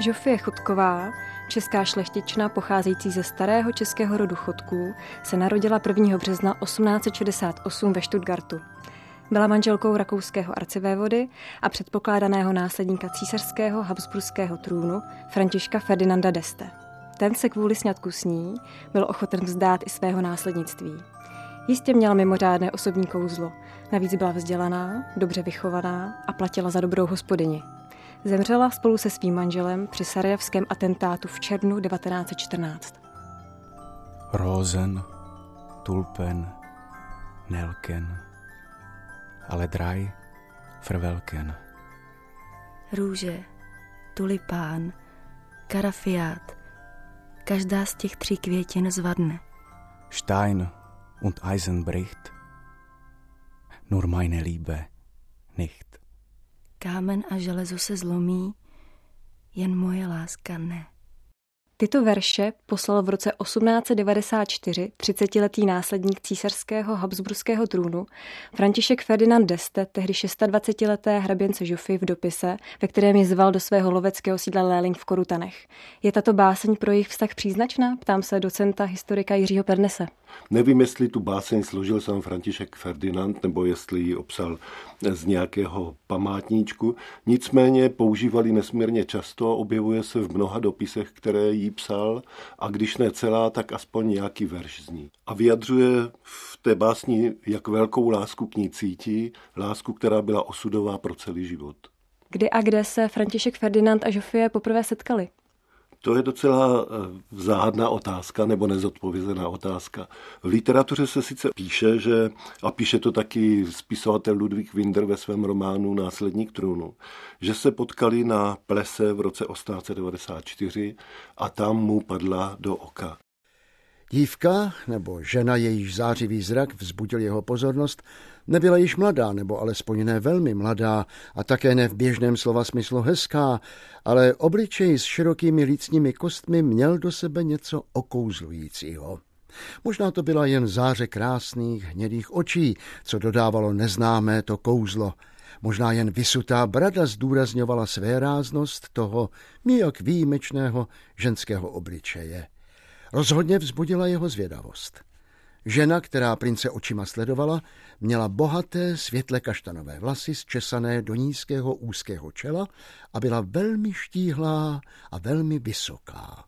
Žofie Chotková, česká šlechtična pocházející ze starého českého rodu Chotků, se narodila 1. března 1868 ve Stuttgartu. Byla manželkou rakouského arcivévody a předpokládaného následníka císařského habsburského trůnu Františka Ferdinanda d'Este. Ten se kvůli sňatku s ní byl ochoten vzdát i svého následnictví. Jistě měla mimořádné osobní kouzlo, navíc byla vzdělaná, dobře vychovaná a platila za dobrou hospodyni. Zemřela spolu se svým manželem při sarajevském atentátu v červnu 1914. Rózen, tulpen, nelken, ale draj, frvelken. Růže, tulipán, karafiát, každá z těch tří květin zvadne. Stein und Eisenbricht, nur meine Liebe, nicht. Kámen a železo se zlomí, jen moje láska ne. Tyto verše poslal v roce 1894 třicetiletý následník císařského habsburského trůnu František Ferdinand d'Este tehdy 26leté hraběnce Žofii v dopise, ve kterém ji zval do svého loveckého sídla Léling v Korutanech. Je tato báseň pro jejich vztah příznačná? Ptám se docenta historika Jiřího Pernese. Nevím, jestli tu báseň složil sám František Ferdinand, nebo jestli ji obsal z nějakého památníčku. Nicméně používali nesmírně často a objevuje se v mnoha dopisech, které jí psal, a když ne celá, tak aspoň nějaký verš z ní. A vyjadřuje v té básni, jak velkou lásku k ní cítí, lásku, která byla osudová pro celý život. Kdy a kde se František Ferdinand a Žofie poprvé setkali? To je docela záhadná otázka nebo nezodpovězená otázka. V literatuře se sice píše, a píše to taky spisovatel Ludvík Winder ve svém románu Následník trůnu, že se potkali na plese v roce 1894 a tam mu padla do oka. Dívka nebo žena, jejíž zářivý zrak vzbudil jeho pozornost, nebyla již mladá, nebo alespoň ne velmi mladá, a také ne v běžném slova smyslu hezká, ale obličej s širokými lícními kostmi měl do sebe něco okouzlujícího. Možná to byla jen záře krásných hnědých očí, co dodávalo neznámé to kouzlo. Možná jen vysutá brada zdůrazňovala svéráznost toho nijak výjimečného ženského obličeje. Rozhodně vzbudila jeho zvědavost. Žena, která prince očima sledovala, měla bohaté světle kaštanové vlasy zčesané do nízkého úzkého čela a byla velmi štíhlá a velmi vysoká.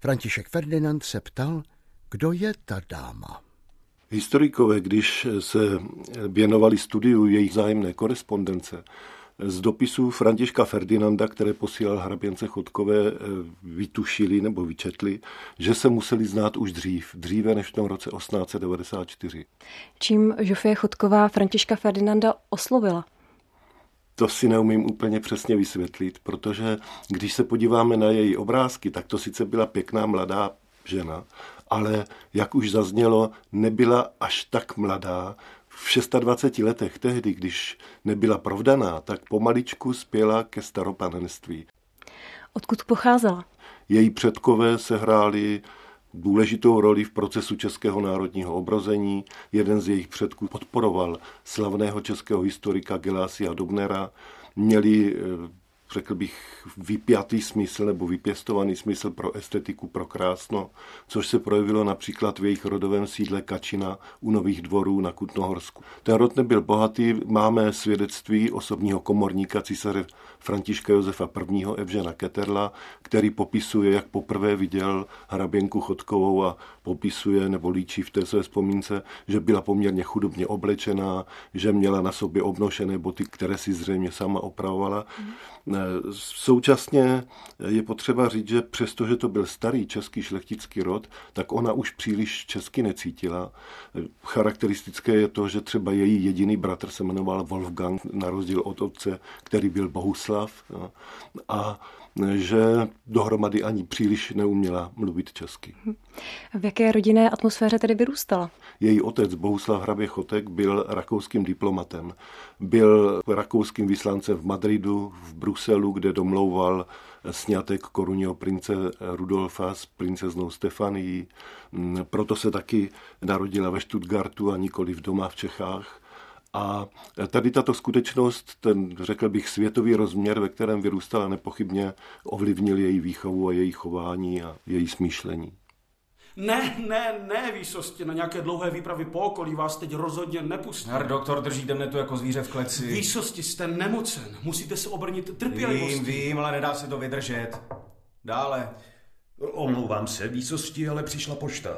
František Ferdinand se ptal, kdo je ta dáma. Historikové, když se věnovali studiu jejich vzájemné korespondence, z dopisů Františka Ferdinanda, které posílal hraběnce Chotkové, vytušili nebo vyčetli, že se museli znát už dříve než v tom roce 1894. Čím Žofie Chotková Františka Ferdinanda oslovila? To si neumím úplně přesně vysvětlit, protože když se podíváme na její obrázky, tak to sice byla pěkná mladá žena, ale jak už zaznělo, nebyla až tak mladá. V 26 letech tehdy, když nebyla provdaná, tak pomaličku spěla ke staropanenství. Odkud pocházela? Její předkové sehráli důležitou roli v procesu českého národního obrození. Jeden z jejich předků podporoval slavného českého historika Gelasia Dobnera. Měli, řekl bych, vypjatý smysl nebo vypěstovaný smysl pro estetiku, pro krásno, což se projevilo například v jejich rodovém sídle Kačina u Nových dvorů na Kutnohorsku. Ten rod nebyl bohatý, máme svědectví osobního komorníka císaře Františka Josefa I. Evžena Ketterla, který popisuje, jak poprvé viděl hraběnku Chotkovou a popisuje nebo líčí v té své vzpomínce, že byla poměrně chudobně oblečená, že měla na sobě obnošené boty, které si zřejmě sama opravovala. Současně je potřeba říct, že přestože to byl starý český šlechtický rod, tak ona už příliš česky necítila. Charakteristické je to, že třeba její jediný bratr se jmenoval Wolfgang, na rozdíl od otce, který byl Bohuslav, a že dohromady ani příliš neuměla mluvit česky. V jaké rodinné atmosféře tedy vyrůstala? Její otec Bohuslav hrabě Chotek byl rakouským diplomatem. Byl rakouským vyslancem v Madridu, v Bruselu, kde domlouval sňatek korunního prince Rudolfa s princeznou Stefanií. Proto se taky narodila ve Stuttgartu a nikoli doma v Čechách. A tady tato skutečnost, ten, řekl bych, světový rozměr, ve kterém vyrůstala, nepochybně ovlivnil její výchovu a její chování a její smýšlení. Ne, výsosti, na nějaké dlouhé výpravy po okolí vás teď rozhodně nepustím. Herr doktor, držíte mne tu jako zvíře v kleci. Výsosti, jste nemocen, musíte se obrnit trpělivostí. Vím, ale nedá se to vydržet. Dále. Omlouvám se, výsosti, ale přišla pošta.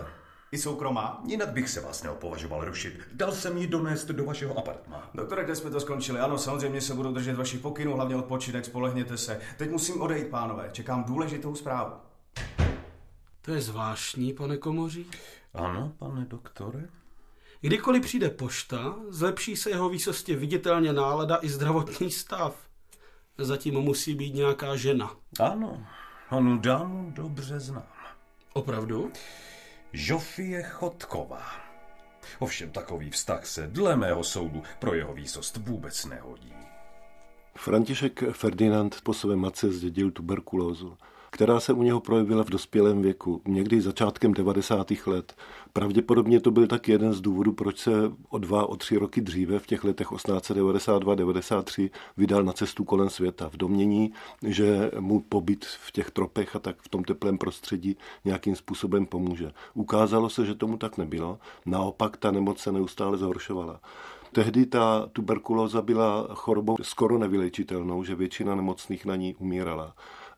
I soukromá? Jinak bych se vás neopovažoval rušit. Dal jsem ji donést do vašeho apartma. Doktore, kde jsme to skončili? Ano, samozřejmě se budu držet vašich pokynů, hlavně odpočinek, spolehněte se. Teď musím odejít, pánové, čekám důležitou zprávu. To je zvláštní, pane komoří. Ano, pane doktore. Kdykoliv přijde pošta, zlepší se jeho výsosti viditelně nálada i zdravotní stav. Zatím musí být nějaká žena. Ano, onu dámu dobře znám. Opravdu? Žofie Chotková. Ovšem takový vztah se dle mého soudu pro jeho výsost vůbec nehodí. František Ferdinand po své matce zdědil tuberkulózu, která se u něho projevila v dospělém věku, někdy začátkem 90. let. Pravděpodobně to byl tak jeden z důvodů, proč se o 2-3 roky dříve, v těch letech 1892-93, vydal na cestu kolem světa v domění, že mu pobyt v těch tropech a tak v tom teplém prostředí nějakým způsobem pomůže. Ukázalo se, že tomu tak nebylo, naopak ta nemoc se neustále zhoršovala. Tehdy ta tuberkulóza byla chorobou skoro nevyléčitelnou, že většina nemocných na ní umírala.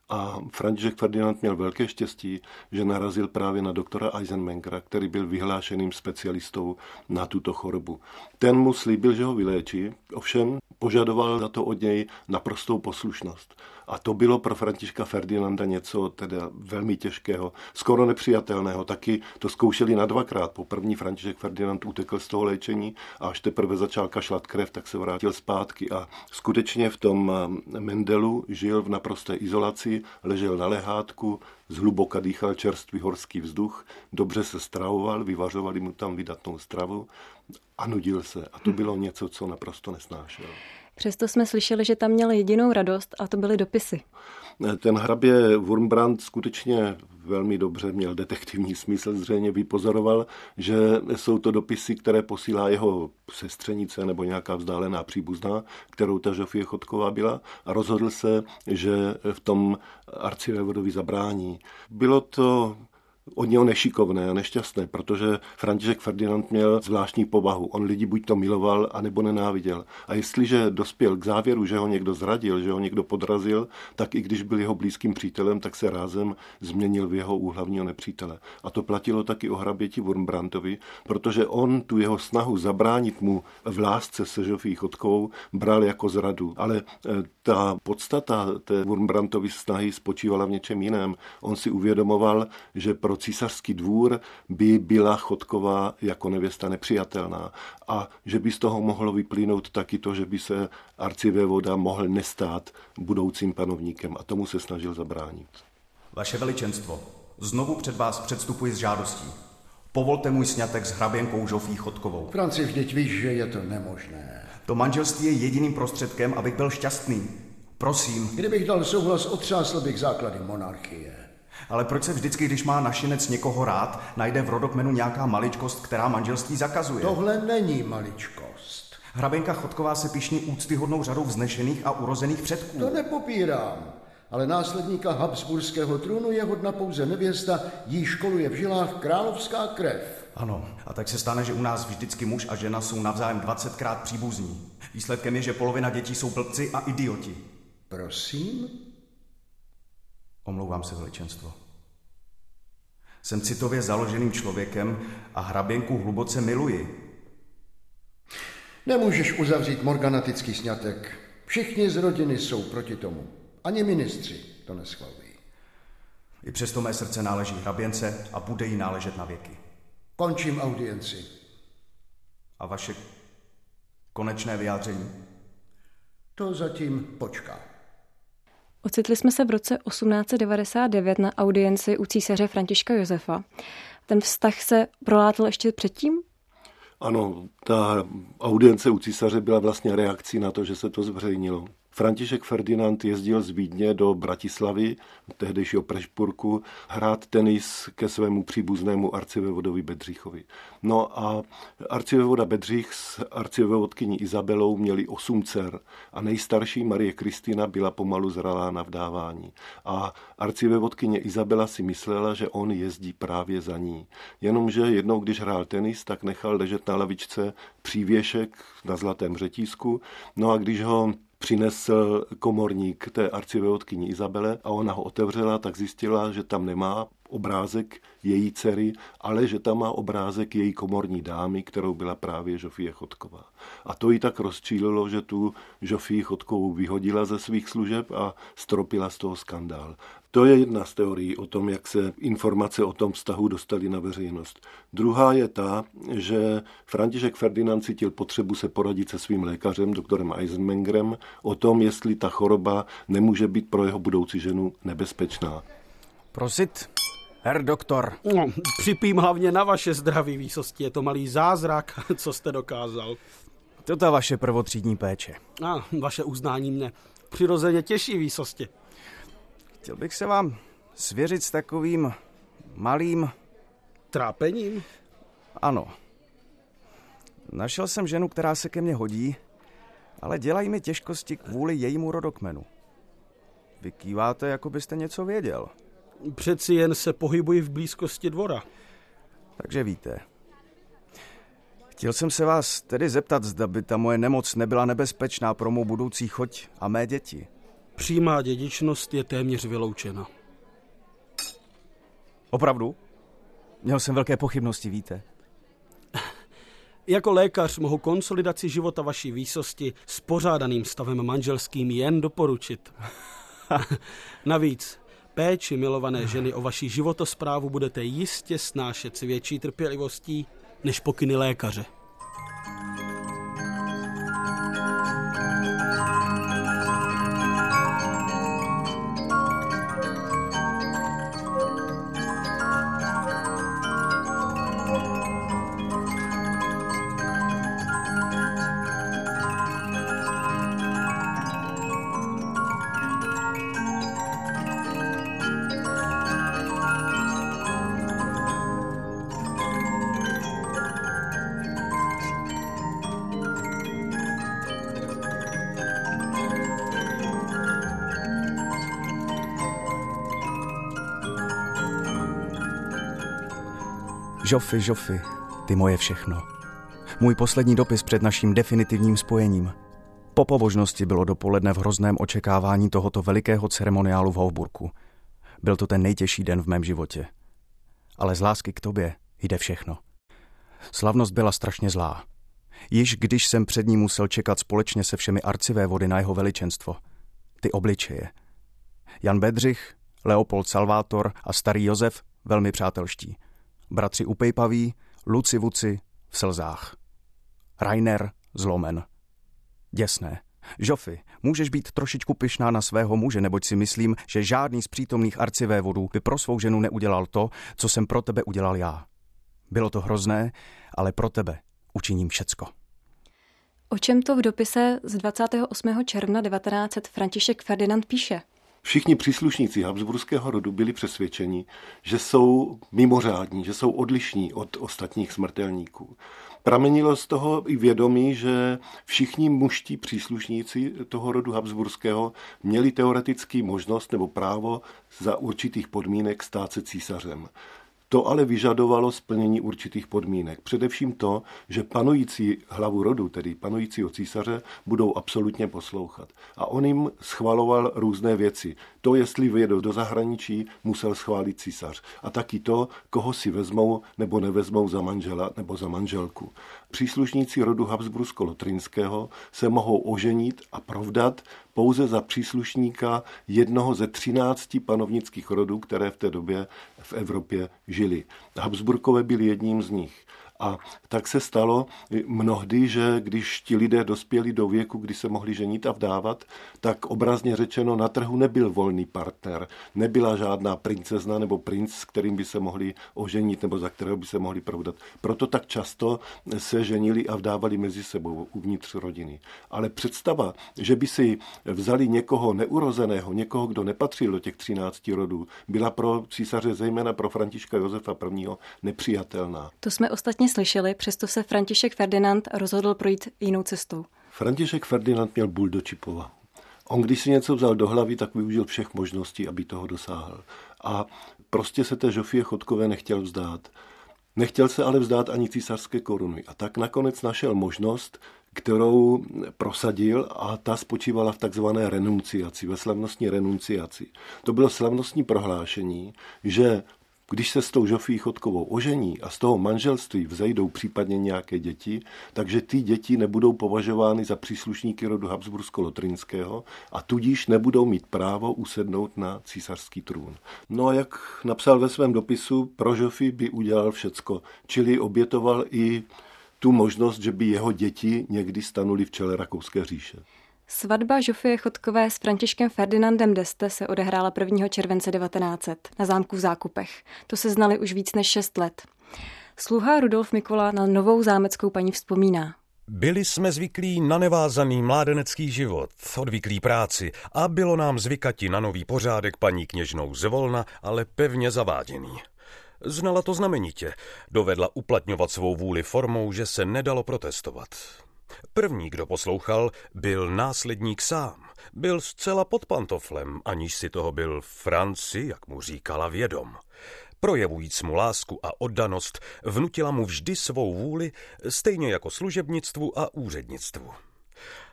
A František Ferdinand měl velké štěstí, že narazil právě na doktora Eisenmengera, který byl vyhlášeným specialistou na tuto chorobu. Ten mu slíbil, že ho vyléčí, ovšem požadoval za to od něj naprostou poslušnost. A to bylo pro Františka Ferdinanda něco teda velmi těžkého, skoro nepřijatelného. Taky to zkoušeli na 2krát. Po první František Ferdinand utekl z toho léčení a až teprve začal kašlat krev, tak se vrátil zpátky. A skutečně v tom Mendelu žil v naprosté izolaci, ležel na lehátku, zhluboka dýchal čerstvý horský vzduch, dobře se stravoval, vyvařovali mu tam vydatnou stravu a nudil se. A to bylo něco, co naprosto nesnášel. Přesto jsme slyšeli, že tam měl jedinou radost a to byly dopisy. Ten hrabě Wurmbrand skutečně velmi dobře měl detektivní smysl, zřejmě vypozoroval, že jsou to dopisy, které posílá jeho sestřenice nebo nějaká vzdálená příbuzná, kterou ta Žofie Chotková byla, a rozhodl se, že v tom arcivévodovi zabrání. Bylo to od něho nešikovné a nešťastné, protože František Ferdinand měl zvláštní povahu. On lidi buď to miloval, anebo nenáviděl. A jestliže dospěl k závěru, že ho někdo zradil, že ho někdo podrazil, tak i když byl jeho blízkým přítelem, tak se rázem změnil v jeho úhlavního nepřítele. A to platilo taky o hraběti Wurmbrandovi, protože on tu jeho snahu zabránit mu v lásce se Žofí Chotkovou bral jako zradu. Ale ta podstata té Wurmbrandovy snahy spočívala v něčem jiném. On si uvědomoval, že pro císařský dvůr by byla Chotková jako nevěsta nepřijatelná a že by z toho mohlo vyplynout taky to, že by se arcivévoda mohl nestát budoucím panovníkem, a tomu se snažil zabránit. Vaše veličenstvo, znovu před vás předstupuji s žádostí. Povolte můj sňatek s hraběnkou Žofí Chotkovou. Franci, vždyť víš, že je to nemožné. To manželství je jediným prostředkem, abych byl šťastný. Prosím. Kdybych dal souhlas, otřásl bych základy monarchie. Ale proč se vždycky, když má našinec někoho rád, najde v rodokmenu nějaká maličkost, která manželství zakazuje? Tohle není maličkost. Hrabenka Chotková se píšní úctyhodnou řadou vznešených a urozených předků. To nepopírám, ale následníka habsburského trůnu je hodna pouze nevěsta, jí školuje v žilách královská krev. Ano, a tak se stane, že u nás vždycky muž a žena jsou navzájem 20krát příbuzní. Výsledkem je, že polovina dětí jsou blbci a idioti. Prosím? Omlouvám se, veličenstvo. Jsem citově založeným člověkem a hraběnku hluboce miluji. Nemůžeš uzavřít morganatický sňatek. Všichni z rodiny jsou proti tomu. Ani ministři to neschvalují. I přesto mé srdce náleží hraběnce a bude jí náležet na věky. Končím audienci. A vaše konečné vyjádření? To zatím počká. Ocitli jsme se v roce 1899 na audienci u císaře Františka Josefa. Ten vztah se prolátl ještě předtím? Ano, ta audience u císaře byla vlastně reakcí na to, že se to zveřejnilo. František Ferdinand jezdil z Vídně do Bratislavy, tehdejšího Prešpurku, hrát tenis ke svému příbuznému arcivévodovi Bedřichovi. No a arcivévoda Bedřich s arcivévodkyní Izabelou měli 8 dcer a nejstarší Marie Kristina byla pomalu zralá na vdávání. A arcivévodkyně Izabela si myslela, že on jezdí právě za ní. Jenomže jednou, když hrál tenis, tak nechal ležet na lavičce přívěšek na zlatém řetízku, no a když ho přinesl komorník té arcivévodkyni Izabele a ona ho otevřela, tak zjistila, že tam nemá obrázek její dcery, ale že tam má obrázek její komorní dámy, kterou byla právě Žofie Chotková. A to jí tak rozčílilo, že tu Žofii Chotkovou vyhodila ze svých služeb a stropila z toho skandál. To je jedna z teorií o tom, jak se informace o tom vztahu dostaly na veřejnost. Druhá je ta, že František Ferdinand cítil potřebu se poradit se svým lékařem, doktorem Eisenmengerem, o tom, jestli ta choroba nemůže být pro jeho budoucí ženu nebezpečná. Prosit, herr doktor. No, připím hlavně na vaše zdraví, výsosti. Je to malý zázrak, co jste dokázal. To ta vaše prvotřídní péče. A vaše uznání mne přirozeně těší, výsosti. Chtěl bych se vám svěřit s takovým malým trápením? Ano. Našel jsem ženu, která se ke mně hodí, ale dělají mi těžkosti kvůli jejímu rodokmenu. Vy kýváte, jako byste něco věděl. Přeci jen se pohybuji v blízkosti dvora. Takže víte. Chtěl jsem se vás tedy zeptat, zda by ta moje nemoc nebyla nebezpečná pro mou budoucí choť a mé děti. Přímá dědičnost je téměř vyloučena. Opravdu? Měl jsem velké pochybnosti, víte. Jako lékař mohu konsolidaci života vaší výsosti s pořádaným stavem manželským jen doporučit. Navíc, péči milované ženy o vaší životosprávu budete jistě snášet s větší trpělivostí než pokyny lékaře. Žofi, Žofi, ty moje všechno. Můj poslední dopis před naším definitivním spojením. Po pobožnosti bylo dopoledne v hrozném očekávání tohoto velikého ceremoniálu v Hofburku. Byl to ten nejtěžší den v mém životě. Ale z lásky k tobě jde všechno. Slavnost byla strašně zlá. Již když jsem před ní musel čekat společně se všemi arcivévody na jeho veličenstvo. Ty obličeje. Jan Bedřich, Leopold Salvátor a starý Josef velmi přátelští. Bratři upejpaví, Luci Vuci v slzách. Rainer zlomen. Děsné. Žofy, můžeš být trošičku pyšná na svého muže, neboť si myslím, že žádný z přítomných arcivévodů by pro svou ženu neudělal to, co jsem pro tebe udělal já. Bylo to hrozné, ale pro tebe učiním všecko. O čem to v dopise z 28. června 1900 František Ferdinand píše? Všichni příslušníci habsburského rodu byli přesvědčeni, že jsou mimořádní, že jsou odlišní od ostatních smrtelníků. Pramenilo z toho i vědomí, že všichni mužští příslušníci toho rodu habsburského měli teoreticky možnost nebo právo za určitých podmínek stát se císařem. To ale vyžadovalo splnění určitých podmínek. Především to, že panující hlavu rodu, tedy panujícího císaře, budou absolutně poslouchat. A on jim schvaloval různé věci. To, jestli vyjedou do zahraničí, musel schválit císař. A taky to, koho si vezmou nebo nevezmou za manžela nebo za manželku. Příslušníci rodu Habsbursko-Lotrinského se mohou oženit a provdat pouze za příslušníka jednoho ze 13 panovnických rodů, které v té době v Evropě žili. Habsburkové byli jedním z nich. A tak se stalo mnohdy, že když ti lidé dospěli do věku, kdy se mohli ženit a vdávat, tak obrazně řečeno na trhu nebyl volný partner, nebyla žádná princezna nebo princ, s kterým by se mohli oženit nebo za kterého by se mohli provdat. Proto tak často se ženili a vdávali mezi sebou uvnitř rodiny. Ale představa, že by si vzali někoho neurozeného, někoho, kdo nepatřil do těch 13 rodů, byla pro císaře, zejména pro Františka Josefa I., nepřijatelná. To jsme ostatně slyšeli, přesto se František Ferdinand rozhodl projít jinou cestou. František Ferdinand měl bůl do čipova. On, když si něco vzal do hlavy, tak využil všech možností, aby toho dosáhl. A prostě se té Žofie Chotkové nechtěl vzdát. Nechtěl se ale vzdát ani císařské koruny. A tak nakonec našel možnost, kterou prosadil, a ta spočívala v takzvané renunciaci, ve slavnostní renunciaci. To bylo slavnostní prohlášení, že když se s tou Žofií Chotkovou ožení a z toho manželství vzejdou případně nějaké děti, takže ty děti nebudou považovány za příslušníky rodu Habsbursko-Lotrinského a tudíž nebudou mít právo usednout na císařský trůn. No a jak napsal ve svém dopisu, pro Žofii by udělal všecko, čili obětoval i tu možnost, že by jeho děti někdy stanuly v čele rakouské říše. Svatba Žofie Chotkové s Františkem Ferdinandem d'Este se odehrála 1. července 1900 na zámku v Zákupech. To se znali už víc než 6 let. Sluha Rudolf Mikola na novou zámeckou paní vzpomíná. Byli jsme zvyklí na nevázaný mládenecký život, odvyklí práci a bylo nám zvykati na nový pořádek paní kněžnou zvolna, ale pevně zaváděný. Znala to znamenitě, dovedla uplatňovat svou vůli formou, že se nedalo protestovat. První, kdo poslouchal, byl následník sám. Byl zcela pod pantoflem, aniž si toho byl Franci, jak mu říkala, vědom. Projevujíc mu lásku a oddanost, vnutila mu vždy svou vůli, stejně jako služebnictvu a úřednictvu.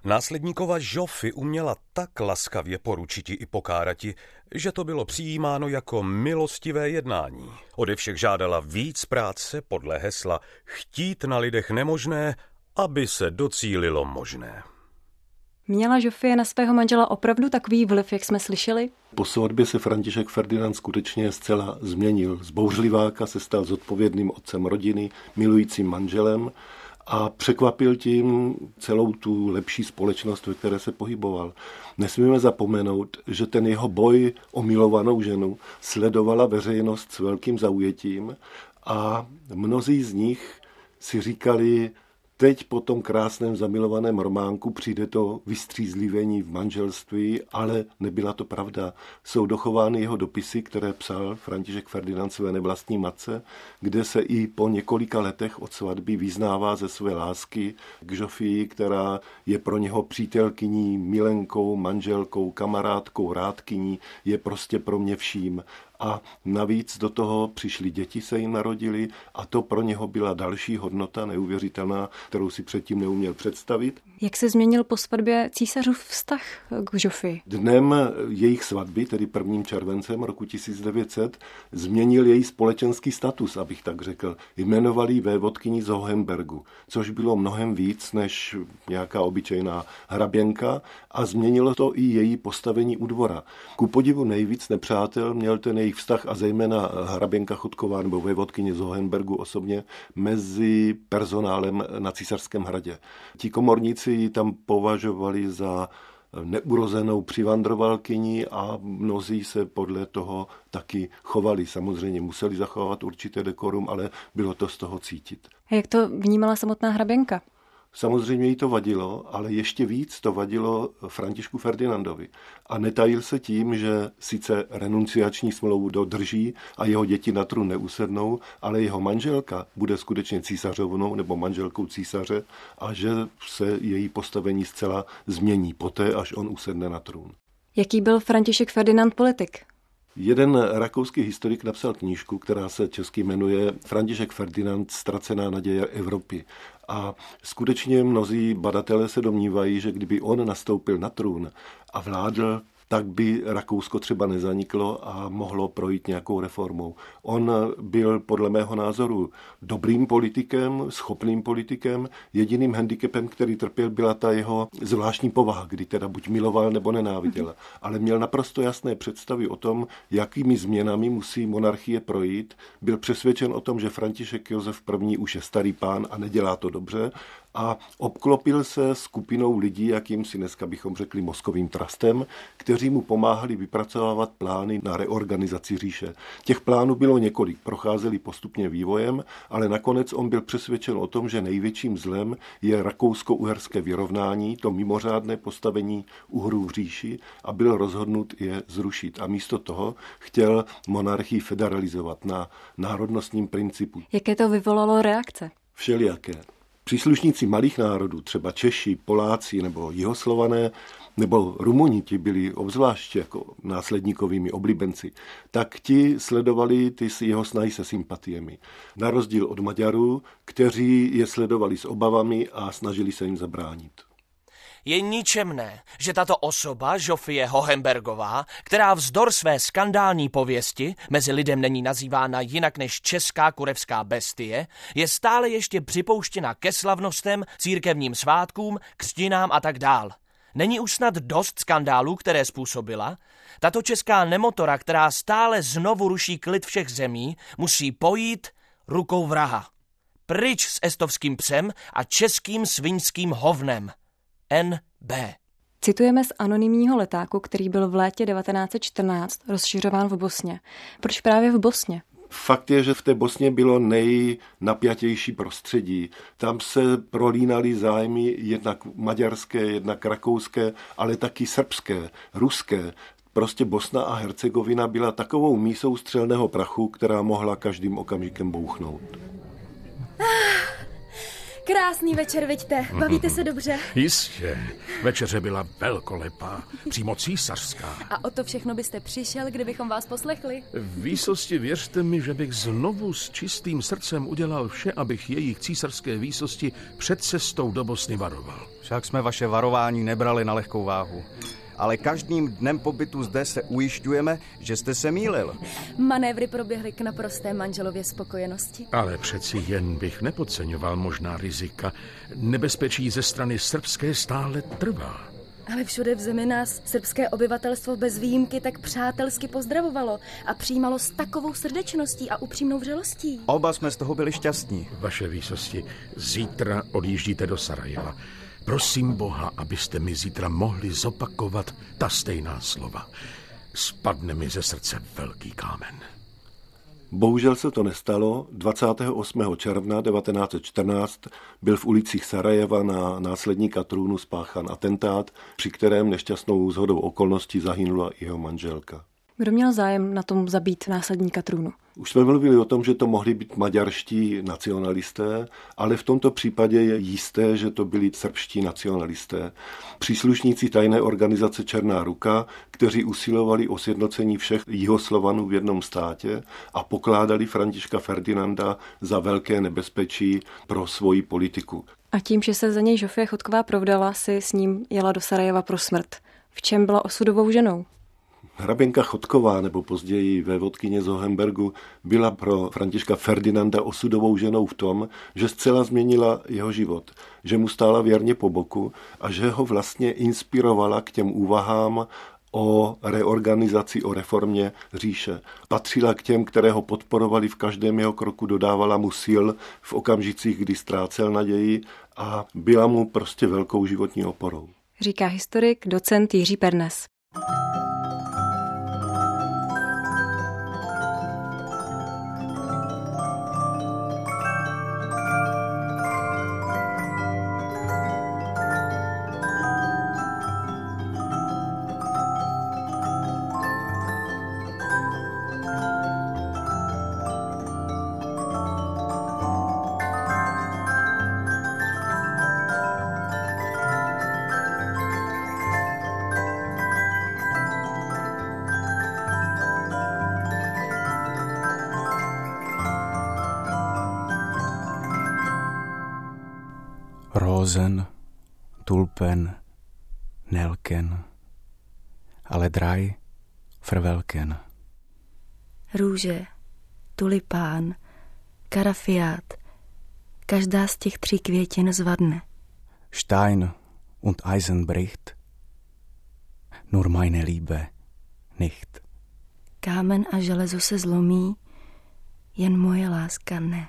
Následníkova Žofy uměla tak laskavě poručiti i pokárati, že to bylo přijímáno jako milostivé jednání. Ode všech žádala víc práce podle hesla chtít na lidech nemožné, aby se docílilo možné. Měla Žofie na svého manžela opravdu takový vliv, jak jsme slyšeli? Po svatbě se František Ferdinand skutečně zcela změnil. Z bouřliváka se stal zodpovědným otcem rodiny, milujícím manželem a překvapil tím celou tu lepší společnost, ve které se pohyboval. Nesmíme zapomenout, že ten jeho boj o milovanou ženu sledovala veřejnost s velkým zaujetím a mnozí z nich si říkali, teď po tom krásném zamilovaném románku přijde to vystřízlivení v manželství, ale nebyla to pravda. Jsou dochovány jeho dopisy, které psal František Ferdinand své nevlastní matce, kde se i po několika letech od svatby vyznává ze své lásky k Žofii, která je pro něho přítelkyní, milenkou, manželkou, kamarádkou, rádkyní, je prostě pro mě vším. A navíc do toho přišly děti, se jim narodily a to pro něho byla další hodnota neuvěřitelná, kterou si předtím neuměl představit. Jak se změnil po svatbě císařův vztah k Žofii? Dnem jejich svatby, tedy 1. červencem roku 1900, změnil její společenský status, abych tak řekl. Jmenovali ji vévodkyní z Hohenbergu, což bylo mnohem víc než nějaká obyčejná hraběnka a změnilo to i její postavení u dvora. Ku podivu nejvíc nepřátel měl ten jejich vztah a zejména hraběnka Chotková nebo vévodkyně z Hohenbergu osobně mezi personálem na císařském hradě. Ti komorníci ji tam považovali za neurozenou přivandrovalkyni a mnozí se podle toho taky chovali. Samozřejmě museli zachovat určité dekorum, ale bylo to z toho cítit. A jak to vnímala samotná hraběnka? Samozřejmě jí to vadilo, ale ještě víc to vadilo Františku Ferdinandovi. A netajil se tím, že sice renunciační smlouvu dodrží a jeho děti na trůn neusednou, ale jeho manželka bude skutečně císařovnou nebo manželkou císaře a že se její postavení zcela změní poté, až on usedne na trůn. Jaký byl František Ferdinand politik? Jeden rakouský historik napsal knížku, která se česky jmenuje František Ferdinand, ztracená naděje Evropy. A skutečně mnozí badatelé se domnívají, že kdyby on nastoupil na trůn a vládl tak by Rakousko třeba nezaniklo a mohlo projít nějakou reformou. On byl podle mého názoru dobrým politikem, schopným politikem. Jediným handicapem, který trpěl, byla ta jeho zvláštní povaha, kdy teda buď miloval nebo nenáviděl. Ale měl naprosto jasné představy o tom, jakými změnami musí monarchie projít. Byl přesvědčen o tom, že František Josef I. už je starý pán a nedělá to dobře, a obklopil se skupinou lidí, jakým si dneska bychom řekli mozkovým trustem, kteří mu pomáhali vypracovávat plány na reorganizaci říše. Těch plánů bylo několik, procházeli postupně vývojem, ale nakonec on byl přesvědčen o tom, že největším zlem je rakousko-uherské vyrovnání, to mimořádné postavení Uhrů v říši, a byl rozhodnut je zrušit. A místo toho chtěl monarchii federalizovat na národnostním principu. Jaké to vyvolalo reakce? Všelijaké. Příslušníci malých národů, třeba Češi, Poláci nebo Jihoslované, nebo Rumuni, ti byli obzvlášť jako následníkovými oblibenci, tak ti sledovali ty jeho snahy se sympatiemi. Na rozdíl od Maďarů, kteří je sledovali s obavami a snažili se jim zabránit. Je ničemné, že tato osoba, Žofie Hohenbergová, která vzdor své skandální pověsti, mezi lidem není nazývána jinak než česká kurevská bestie, je stále ještě připouštěna ke slavnostem, církevním svátkům, křtinám a tak dál. Není už snad dost skandálů, které způsobila? Tato česká nemotora, která stále znovu ruší klid všech zemí, musí pojít rukou vraha. Pryč s estovským psem a českým sviňským hovnem. N.B. Citujeme z anonymního letáku, který byl v létě 1914 rozšiřován v Bosně. Proč právě v Bosně? Fakt je, že v té Bosně bylo nejnapjatější prostředí. Tam se prolínaly zájmy jednak maďarské, jednak rakouské, ale taky srbské, ruské. Prostě Bosna a Hercegovina byla takovou mísou střelného prachu, která mohla každým okamžikem bouchnout. Krásný večer, vidíte. Bavíte se dobře? Jistě. Večeře byla velkolepá, přímo císařská. A o to všechno byste přišel, kdybychom vás poslechli? V výsosti věřte mi, že bych znovu s čistým srdcem udělal vše, abych jejich císařské výsosti před cestou do Bosny varoval. Však jsme vaše varování nebrali na lehkou váhu. Ale každým dnem pobytu zde se ujišťujeme, že jste se mýlil. Manévry proběhly k naprosté manželově spokojenosti. Ale přeci jen bych nepodceňoval možná rizika. Nebezpečí ze strany srbské stále trvá. Ale všude v zemi nás srbské obyvatelstvo bez výjimky tak přátelsky pozdravovalo a přijímalo s takovou srdečností a upřímnou vřelostí. Oba jsme z toho byli šťastní. Vaše výsosti, zítra odjíždíte do Sarajeva. Prosím Boha, abyste mi zítra mohli zopakovat ta stejná slova. Spadne mi ze srdce velký kámen. Bohužel se to nestalo. 28. června 1914 byl v ulicích Sarajeva na následníka trůnu spáchán atentát, při kterém nešťastnou shodou okolností zahynula i jeho manželka. Kdo měl zájem na tom zabít následníka trůnu? Už jsme mluvili o tom, že to mohli být maďarští nacionalisté, ale v tomto případě je jisté, že to byli srbští nacionalisté. Příslušníci tajné organizace Černá ruka, kteří usilovali o sjednocení všech Jihoslovanů v jednom státě a pokládali Františka Ferdinanda za velké nebezpečí pro svoji politiku. A tím, že se za něj Žofie Chotková provdala, si s ním jela do Sarajeva pro smrt. V čem byla osudovou ženou? Hraběnka Chotková, nebo později vévodkyně z Hohenbergu, byla pro Františka Ferdinanda osudovou ženou v tom, že zcela změnila jeho život, že mu stála věrně po boku a že ho vlastně inspirovala k těm úvahám o reorganizaci, o reformě říše. Patřila k těm, které ho podporovali v každém jeho kroku, dodávala mu sil v okamžicích, kdy ztrácel naději, a byla mu prostě velkou životní oporou. Říká historik, docent Jiří Pernes. Rozen, tulpen, nelken, ale draj frvelken. Růže, tulipán, karafiát, každá z těch tří květin zvadne. Stein und Eisen bricht, nur meine Liebe nicht. Kámen a železo se zlomí, jen moje láska ne.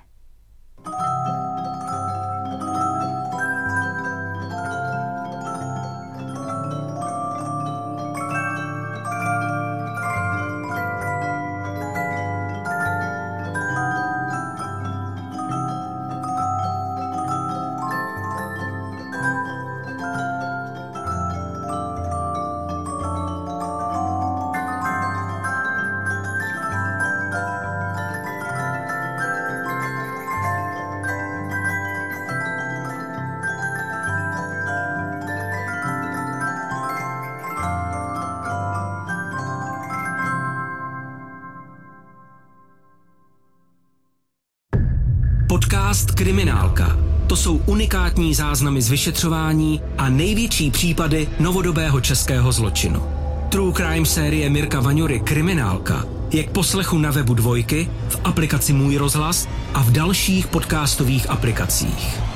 Podcast Kriminálka. To jsou unikátní záznamy z vyšetřování a největší případy novodobého českého zločinu. True Crime série Mirka Vaňury Kriminálka je k poslechu na webu Dvojky, v aplikaci Můj rozhlas a v dalších podcastových aplikacích.